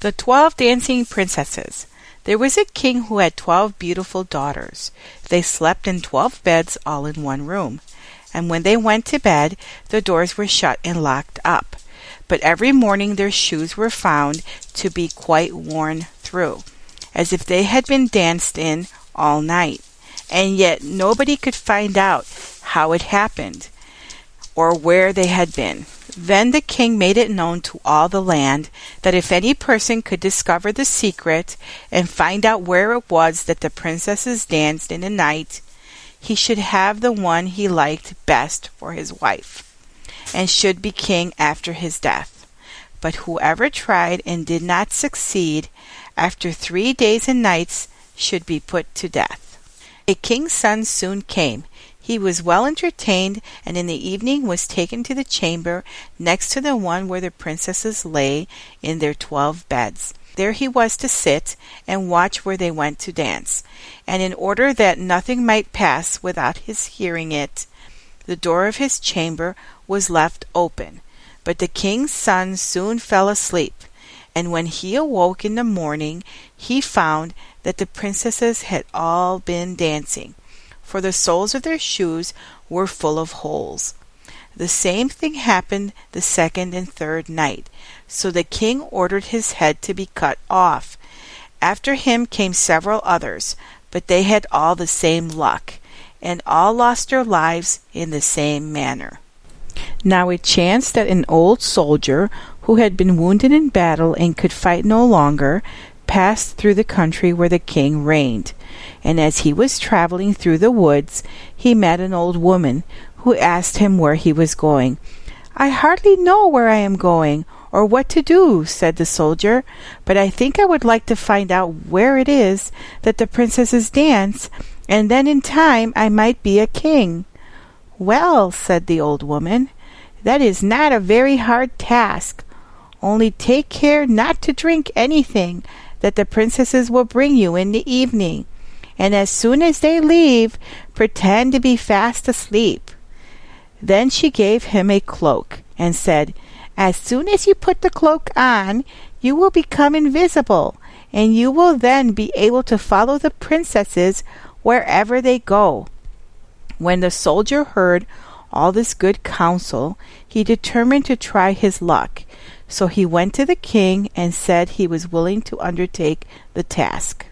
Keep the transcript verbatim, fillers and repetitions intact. The Twelve Dancing Princesses. There was a king who had twelve beautiful daughters. They slept in twelve beds all in one room, and when they went to bed, the doors were shut and locked up. But every morning their shoes were found to be quite worn through, as if they had been danced in all night. And yet nobody could find out how it happened or where they had been. Then the king made it known to all the land that if any person could discover the secret and find out where it was that the princesses danced in the night, he should have the one he liked best for his wife, and should be king after his death. But whoever tried and did not succeed, after three days and nights, should be put to death. The king's son soon came. He was well entertained, and in the evening was taken to the chamber next to the one where the princesses lay in their twelve beds. There he was to sit and watch where they went to dance, and in order that nothing might pass without his hearing it, the door of his chamber was left open. But the king's son soon fell asleep, and when he awoke in the morning, he found that the princesses had all been dancing, for the soles of their shoes were full of holes. The same thing happened the second and third night, so the king ordered his head to be cut off. After him came several others, but they had all the same luck, and all lost their lives in the same manner. Now it chanced that an old soldier, who had been wounded in battle and could fight no longer, passed through the country where the king reigned, and as he was traveling through the woods, he met an old woman who asked him where he was going. "I hardly know where I am going, or what to do," said the soldier, "but I think I would like to find out where it is that the princesses dance, and then in time I might be a king." "Well," said the old woman, "that is not a very hard task. Only take care not to drink anything that the princesses will bring you in the evening, and as soon as they leave, pretend to be fast asleep." Then she gave him a cloak, and said, "As soon as you put the cloak on, you will become invisible, and you will then be able to follow the princesses wherever they go." When the soldier heard all this good counsel, he determined to try his luck. So he went to the king and said he was willing to undertake the task.